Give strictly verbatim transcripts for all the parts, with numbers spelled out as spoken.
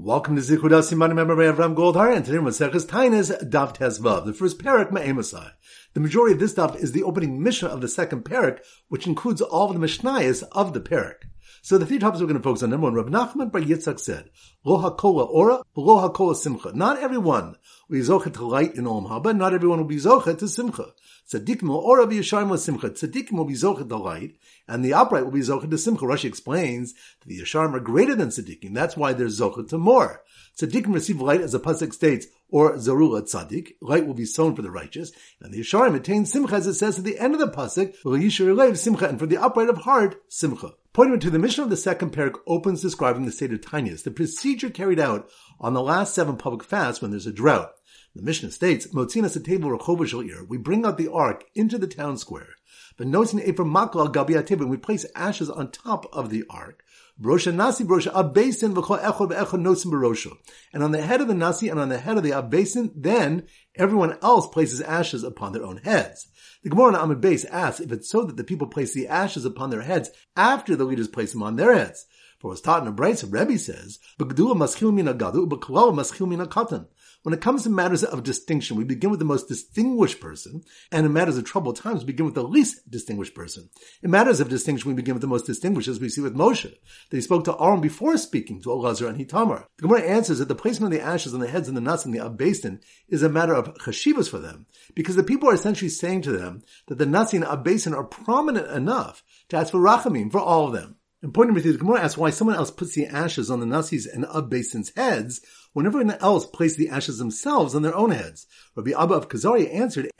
Welcome to Zichud Hashem. My name is Rabbi Avraham Goldhar, and today we're going to discuss Taines Dav Tezvav, the first parak, Ma Emesai. The majority of this daf is the opening mishnah of the second parak, which includes all of the mishnayos of the parak. So the three topics we're going to focus on. Number one, Rabbi Nachman Bar Yitzchak said, "Lo hakola ora, lo hakola simcha." Not everyone will be zochet to light in Olam Haba. Not everyone will be zochet to simcha. Tzadikim ora v'yisharim l'simcha. Tzadikim will be zochet to light, and the upright will be zochet to simcha. Rashi explains that the yisharim are greater than tzadikim. That's why they're zochet to more. Tzadikim receive light, as the pasuk states, or zarula tzadik. Light will be sown for the righteous, and the yisharim attain simcha, as it says at the end of the pasuk, "L'yishur leiv simcha," and for the upright of heart simcha. Pointing to the mission of the second parak opens describing the state of Taanis, the procedure carried out on the last seven public fasts when there's a drought. The Mishnah states, "Motzinas a table rechova shel ir." We bring out the ark into the town square. But nosin ephraim makla gabi atibim. We place ashes on top of the ark. Brosha nasi brosha abesin v'chol echod v'echod nosin barosha. And on the head of the nasi and on the head of the abesin, then everyone else places ashes upon their own heads. The Gemara on Amud Beis asks if it's so that the people place the ashes upon their heads after the leaders place them on their heads. For as taught in a brayso, Rebbe says, "B'gdula maschil min ha'gadol, u'b'klala maschil min ha'katan." When it comes to matters of distinction, we begin with the most distinguished person, and in matters of troubled times, we begin with the least distinguished person. In matters of distinction, we begin with the most distinguished, as we see with Moshe, that he spoke to Aaron before speaking to Elazar and Hitamar. The Gemara answers that the placement of the ashes on the heads of the Nas and the Abbasin is a matter of cheshivas for them, because the people are essentially saying to them that the Nasi and Abbasin are prominent enough to ask for rachamim for all of them. And point number three, the Gemara asks why someone else puts the ashes on the Nasi's and Abbasin's heads when everyone else placed the ashes themselves on their own heads. Rabbi Abba of Khazari answered,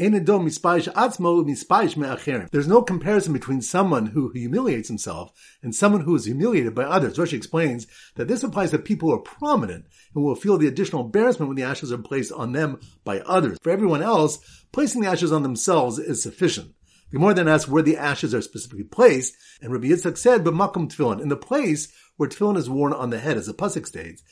"There's no comparison between someone who humiliates himself and someone who is humiliated by others." Rashi explains that this applies to people who are prominent and will feel the additional embarrassment when the ashes are placed on them by others. For everyone else, placing the ashes on themselves is sufficient. The Gemara then asks where the ashes are specifically placed, and Rabbi Yitzhak said, "B'makom tefillin," in the place where tefillin is worn on the head, as the pasuk states,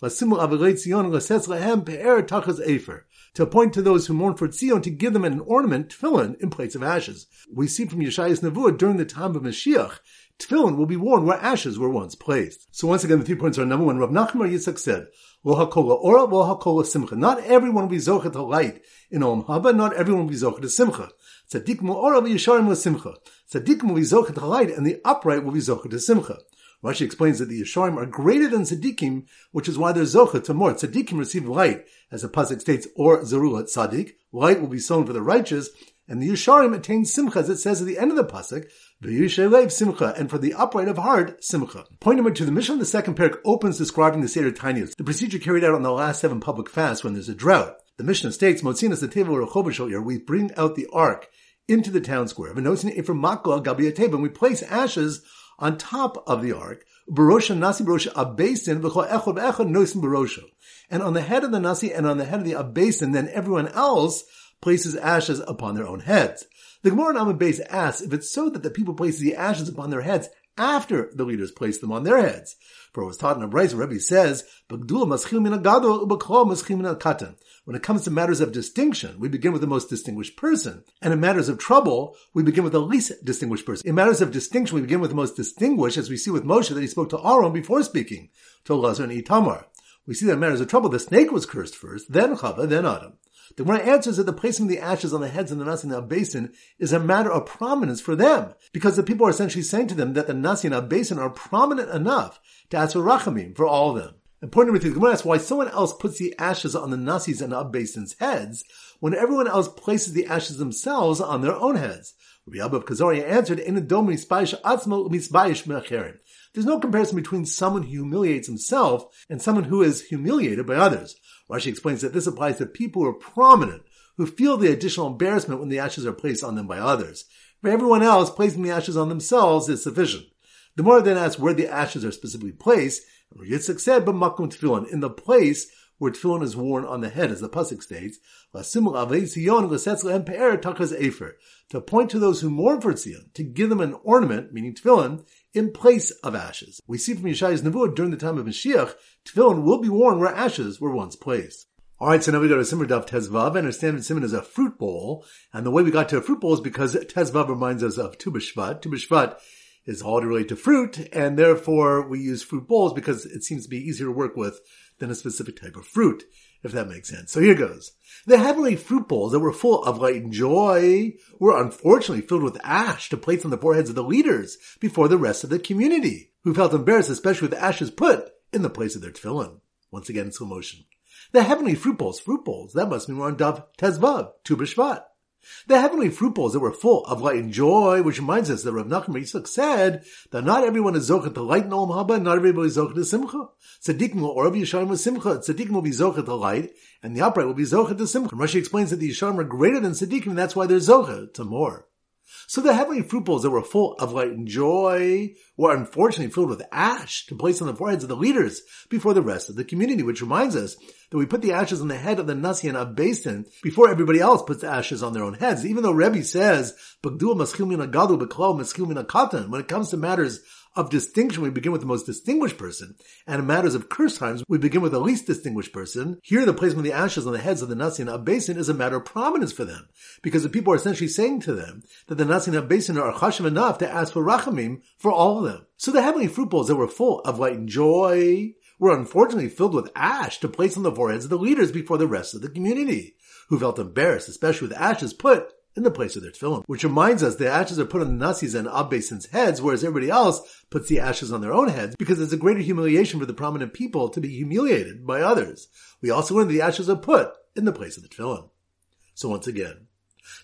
to appoint to those who mourn for Tzion to give them an ornament, tefillin, in place of ashes. We see from Yeshaya's Nevuah during the time of Mashiach, tefillin will be worn where ashes were once placed. So once again, the three points are: number one, Rav Nachman Bar Yitzchak said, "Lo hakola ora, lo hakola simcha." Not everyone will be zochet to light in Olam Haba. Not everyone will be zochet to simcha. Tzadikim ora v'yisharim l'simcha. Tzadikim will be zochet to light, and the upright will be zochet to simcha. Rashi explains that the Yisharim are greater than Tzadikim, which is why they're Zocha to more. Tzadikim receive light, as the pasuk states, or Zerulah Tzadik. Light will be sown for the righteous, and the Yisharim attain Simcha, as it says at the end of the pasuk, V'yishelev Simcha, and for the upright of heart, Simcha. Point number two, the Mishnah of the second parak opens describing the Seder Taanis, the procedure carried out on the last seven public fasts when there's a drought. The Mishnah states, "Motzinas the table rechova shel ir." We bring out the ark into the town square. V'nosin ephraim makla gabi atibim. We place ashes on top of the ark, barosha nasi barosha abasin v'chol echod v'echod nosin barosha, and on the head of the nasi and on the head of the abasin, then everyone else places ashes upon their own heads. The Gemara on Amud Beis asks if it's so that the people place the ashes upon their heads after the leaders place them on their heads. For it was taught in a brayso, Rebbe says, "B'gdula maschil min ha'gadol u'b'klal maschil min ha'katan." When it comes to matters of distinction, we begin with the most distinguished person. And in matters of trouble, we begin with the least distinguished person. In matters of distinction, we begin with the most distinguished, as we see with Moshe that he spoke to Aaron before speaking to Elazar and Itamar. We see that in matters of trouble, the snake was cursed first, then Chava, then Adam. The Gemara answers that the placing of the ashes on the heads of the Nasi and the Abbasin is a matter of prominence for them, because the people are essentially saying to them that the Nasi and Abbasin are prominent enough to ask for rachamim for all of them. And point number three, the Gemara asks why someone else puts the ashes on the Nasi's and Abbasin's heads when everyone else places the ashes themselves on their own heads. Rabbi Abba of Khazari answered, "There's no comparison between someone who humiliates himself and someone who is humiliated by others." Rashi explains that this applies to people who are prominent, who feel the additional embarrassment when the ashes are placed on them by others. For everyone else, placing the ashes on themselves is sufficient. The Gemara then asks where the ashes are specifically placed, and Yitzchak said, "B'makom tefillin," in the place where tefillin is worn on the head, as the pasuk states, to appoint to those who mourn for Tzion, to give them an ornament, meaning tefillin, in place of ashes. We see from Yeshaya's Nevuah during the time of Mashiach, tefillin will be worn where ashes were once placed. Alright, so now we go to Simon Dav Tezvav. I understand that Simon is a fruit bowl, and the way we got to a fruit bowl is because Tezvav reminds us of Tu BiShvat. Tu BiShvat is all to relate to fruit, and therefore we use fruit bowls because it seems to be easier to work with than a specific type of fruit, if that makes sense. So here goes. The heavenly fruit bowls that were full of light and joy were unfortunately filled with ash to place on the foreheads of the leaders before the rest of the community, who felt embarrassed, especially with the ashes put in the place of their tefillin. Once again, in slow motion. The heavenly fruit bowls, fruit bowls, that must mean we're on Dav Tezvav, Tu BiShvat. The heavenly fruit bowls that were full of light and joy, which reminds us that Rav Nachman Bar Yitzchak said that not everyone is zochet to light in Olam Haba, and not everybody is zochet to Simcha. Tzaddikim will orav Yisharim with Simcha. Tzaddikim will be zochet to light, and the upright will be zochet to Simcha. And Rashi explains that the Yisharim are greater than Tzaddikim, and that's why they're zochet to more. So the heavenly fruit bowls that were full of light and joy were unfortunately filled with ash to place on the foreheads of the leaders before the rest of the community, which reminds us that we put the ashes on the head of the Nasi and Abbasin before everybody else puts the ashes on their own heads, even though Rebbe says, when it comes to matters of distinction, we begin with the most distinguished person, and in matters of curse times, we begin with the least distinguished person. Here, the placement of the ashes on the heads of the Nasi and Abbasin is a matter of prominence for them, because the people are essentially saying to them that the Nasi and Abbasin are chashav enough to ask for rachamim for all of them. So the heavenly fruit bowls that were full of light and joy were unfortunately filled with ash to place on the foreheads of the leaders before the rest of the community, who felt embarrassed, especially with ashes put in the place of their tefillin. Which reminds us the ashes are put on the Nasi's and Abbasin's heads, whereas everybody else puts the ashes on their own heads, because it's a greater humiliation for the prominent people to be humiliated by others. We also learn that the ashes are put in the place of the tefillin. So once again,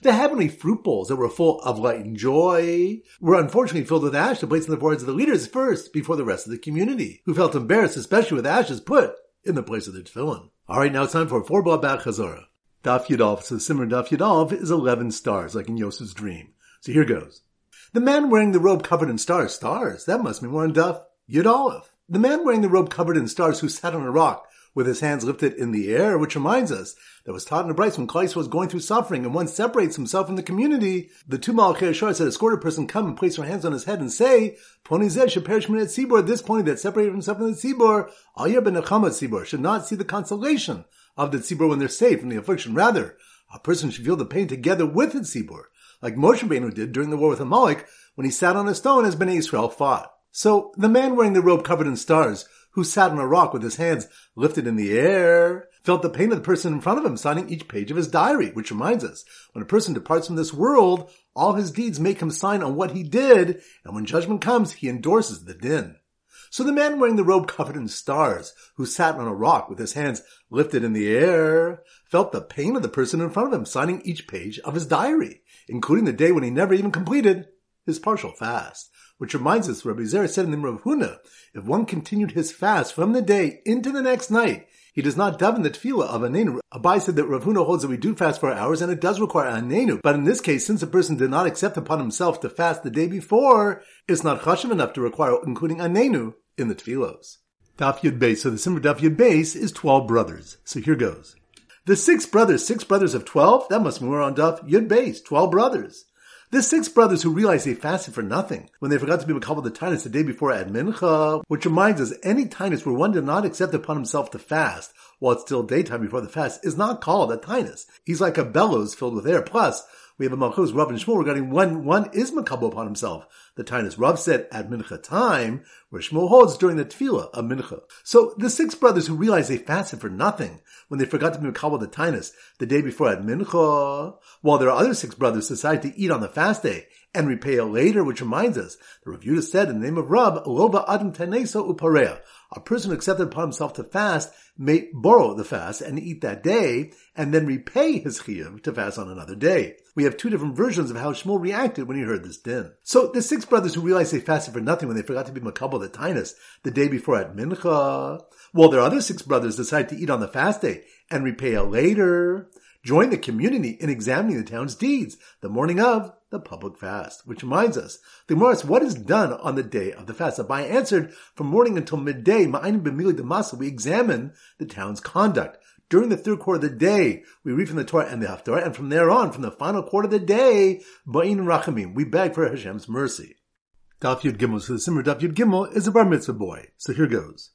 the heavenly fruit bowls that were full of light and joy were unfortunately filled with ash to place on the foreheads of the leaders first before the rest of the community, who felt embarrassed, especially with ashes put in the place of their tefillin. Alright, now it's time for four blah back Chazorah. Daf Yudalf, so Simran Daf Yudalf is eleven stars, like in Yosef's dream. So here goes. The man wearing the robe covered in stars, stars, that must mean we're on Daf Yudalf. The man wearing the robe covered in stars who sat on a rock with his hands lifted in the air, which reminds us that was taught in the Bryce when Christ was going through suffering and one separates himself from the community. The two Malachei Yeshua said, escort a person, come and place your hands on his head and say, Poni Zeh should perish min HaTzibor, this pony that separated himself from the Tzibor, Ayer ben Nechama Tzibor, should not see the consolation of the Tzibor when they're safe from the affliction. Rather, a person should feel the pain together with the Tzibor, like Moshe Rabbeinu did during the war with Amalek when he sat on a stone as Bnei Israel fought. So, the man wearing the robe covered in stars, who sat on a rock with his hands lifted in the air, felt the pain of the person in front of him signing each page of his diary, which reminds us, when a person departs from this world, all his deeds make him sign on what he did, and when judgment comes, he endorses the din. So the man wearing the robe covered in stars, who sat on a rock with his hands lifted in the air, felt the pain of the person in front of him signing each page of his diary, including the day when he never even completed his partial fast. Which reminds us, Rabbi Zerah said in the name of Huna, if one continued his fast from the day into the next night, he does not daven the tefillah of Anenu. Abai said that Rav Huna holds that we do fast for hours, and it does require Anenu. But in this case, since a person did not accept upon himself to fast the day before, it's not chashav enough to require including Anenu in the tefillos. Daf Yud Beis. So the Simmer Daf Yud Beis is twelve brothers. So here goes. The six brothers, six brothers of twelve, that must mean we're on Daf Yud Beis, twelve brothers. The six brothers who realized they fasted for nothing when they forgot to be makabel the Taanis the day before at Mincha, which reminds us any Taanis where one did not accept upon himself to fast while it's still daytime before the fast is not called a Taanis. He's like a bellows filled with air. Plus, we have a Malchus, Rav and Shmuel regarding when one is makabel upon himself. The Taines Rav said at Mincha time, where Shmuel holds during the Tefillah of Mincha. So the six brothers who realized they fasted for nothing when they forgot to be Mekabel the Taines the day before at Mincha, while their other six brothers decided to eat on the fast day and repay it later, which reminds us that Rav Yudah said in the name of Rav, Loba Adam Taneso Upareah, a person who accepted upon himself to fast may borrow the fast and eat that day, and then repay his chiyuv to fast on another day. We have two different versions of how Shmuel reacted when he heard this din. So the six brothers who realized they fasted for nothing when they forgot to be makabel the Taines the day before at Mincha, while their other six brothers decided to eat on the fast day and repay it later, joined the community in examining the town's deeds the morning of the public fast. Which reminds us, the Gemara asks, what is done on the day of the fast? Abai answered, from morning until midday, ma'ayin b'mili d'masa, we examine the town's conduct. During the third quarter of the day, we read from the Torah and the Haftarah, and from there on, from the final quarter of the day, ba'in rachamim, we beg for Hashem's mercy. Daf Yud Gimel, so the Simmer Daf Yud Gimel is a bar mitzvah boy. So here goes.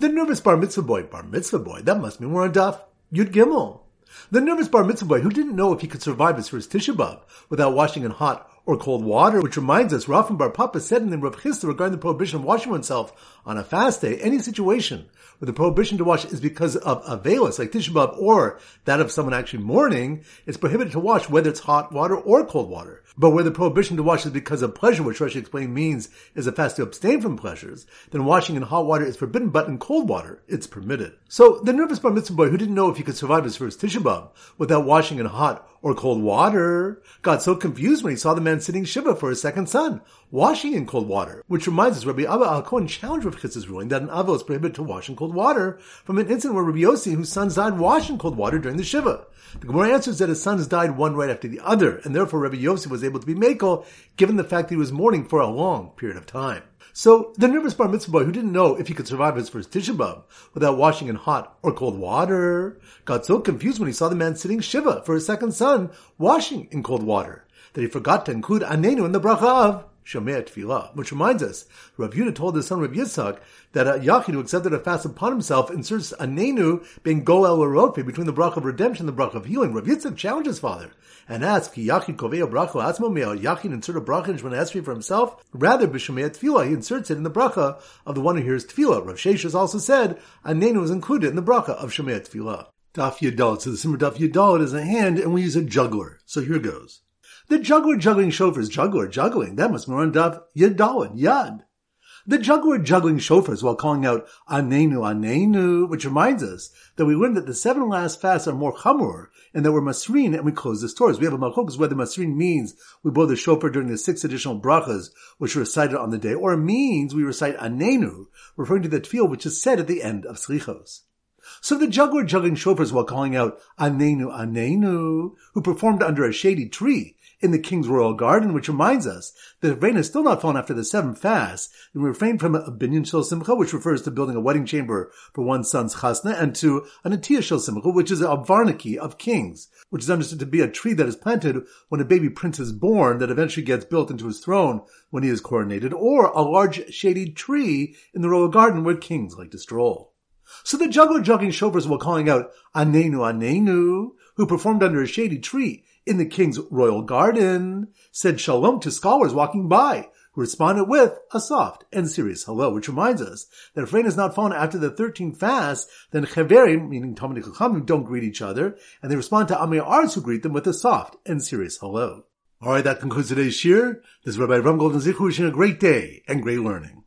The nervous bar mitzvah boy, bar mitzvah boy, that must mean we're on Daf Yud Gimel. The nervous bar mitzvah boy who didn't know if he could survive his first Tisha B'Av without washing in hot or cold water, which reminds us, Rav and Bar Papa said in the Rav Chisda regarding the prohibition of washing oneself on a fast day, any situation where the prohibition to wash is because of aveilus, like Tisha B'Av, or that of someone actually mourning, it's prohibited to wash whether it's hot water or cold water. But where the prohibition to wash is because of pleasure, which Rashi explained means is a fast to abstain from pleasures, then washing in hot water is forbidden, but in cold water, it's permitted. So the nervous bar mitzvah boy who didn't know if he could survive his first Tisha B'Av without washing in hot or cold water got so confused when he saw the man sitting Shiva for his second son, washing in cold water. Which reminds us, Rabbi Abba of Khazari challenged Rav Chisda's ruling that an Avo is prohibited to wash in cold water from an incident where Rabbi Yossi, whose sons died, washed in cold water during the Shiva. The Gemara answers that his sons died one right after the other, and therefore Rabbi Yossi was able to be Mekel, given the fact that he was mourning for a long period of time. So, the nervous bar mitzvah boy who didn't know if he could survive his first Tisha B'Av without washing in hot or cold water got so confused when he saw the man sitting Shiva for his second son, washing in cold water, that he forgot to include Anenu in the bracha of Shomea Tefillah. Which reminds us, Rav Yudah told his son Rabbi Yitzhak that a Yachid who accepted a fast upon himself inserts Anenu being Goel Erofi between the bracha of redemption and the bracha of healing. Rav Yitzhak challenged his father and asked, Ki Yachid Kovei Bracha Asmo Me'al, Yachid insert a bracha in Shemona Esrei for himself? Rather, B'Shomea Tefillah, he inserts it in the bracha of the one who hears Tefillah. Rav Shesh has also said, Anenu is included in the bracha of Shomea Tefillah. Daf Yudal. So the Simmer Daf Yudal is a hand, and we use a juggler. So here goes. The juggler juggling shofars, juggler juggling, that must be on Daf Yudalid, Yad. The juggler juggling shofars while calling out Anenu, Anenu, which reminds us that we learned that the seven last fasts are more chamor, and that we're masrin, and we close the stores. We have a machlokas whether masrin means we blow the shofar during the six additional brachas which are recited on the day, or means we recite Anenu, referring to the tefillah which is said at the end of slichos. So the juggler juggling shofars while calling out Anenu, Anenu, who performed under a shady tree in the king's royal garden, which reminds us that if rain has still not fallen after the seventh fast, then we refrain from a binyan shel simcha, which refers to building a wedding chamber for one's son's chasna, and to an atiyah shel simcha, which is a varnaki of kings, which is understood to be a tree that is planted when a baby prince is born that eventually gets built into his throne when he is coronated, or a large shady tree in the royal garden where kings like to stroll. So the juggler juggling shofars while calling out Anenu, Anenu, who performed under a shady tree in the king's royal garden, said shalom to scholars walking by, who responded with a soft and serious hello, which reminds us that if rain is not fallen after the thirteenth fast, then cheverim, meaning Talmidei Chachamim, don't greet each other, and they respond to Amei Arz, who greet them with a soft and serious hello. All right, that concludes today's shir. This is Rabbi Avraham Goldhar, Zichud Hashem, a great day and great learning.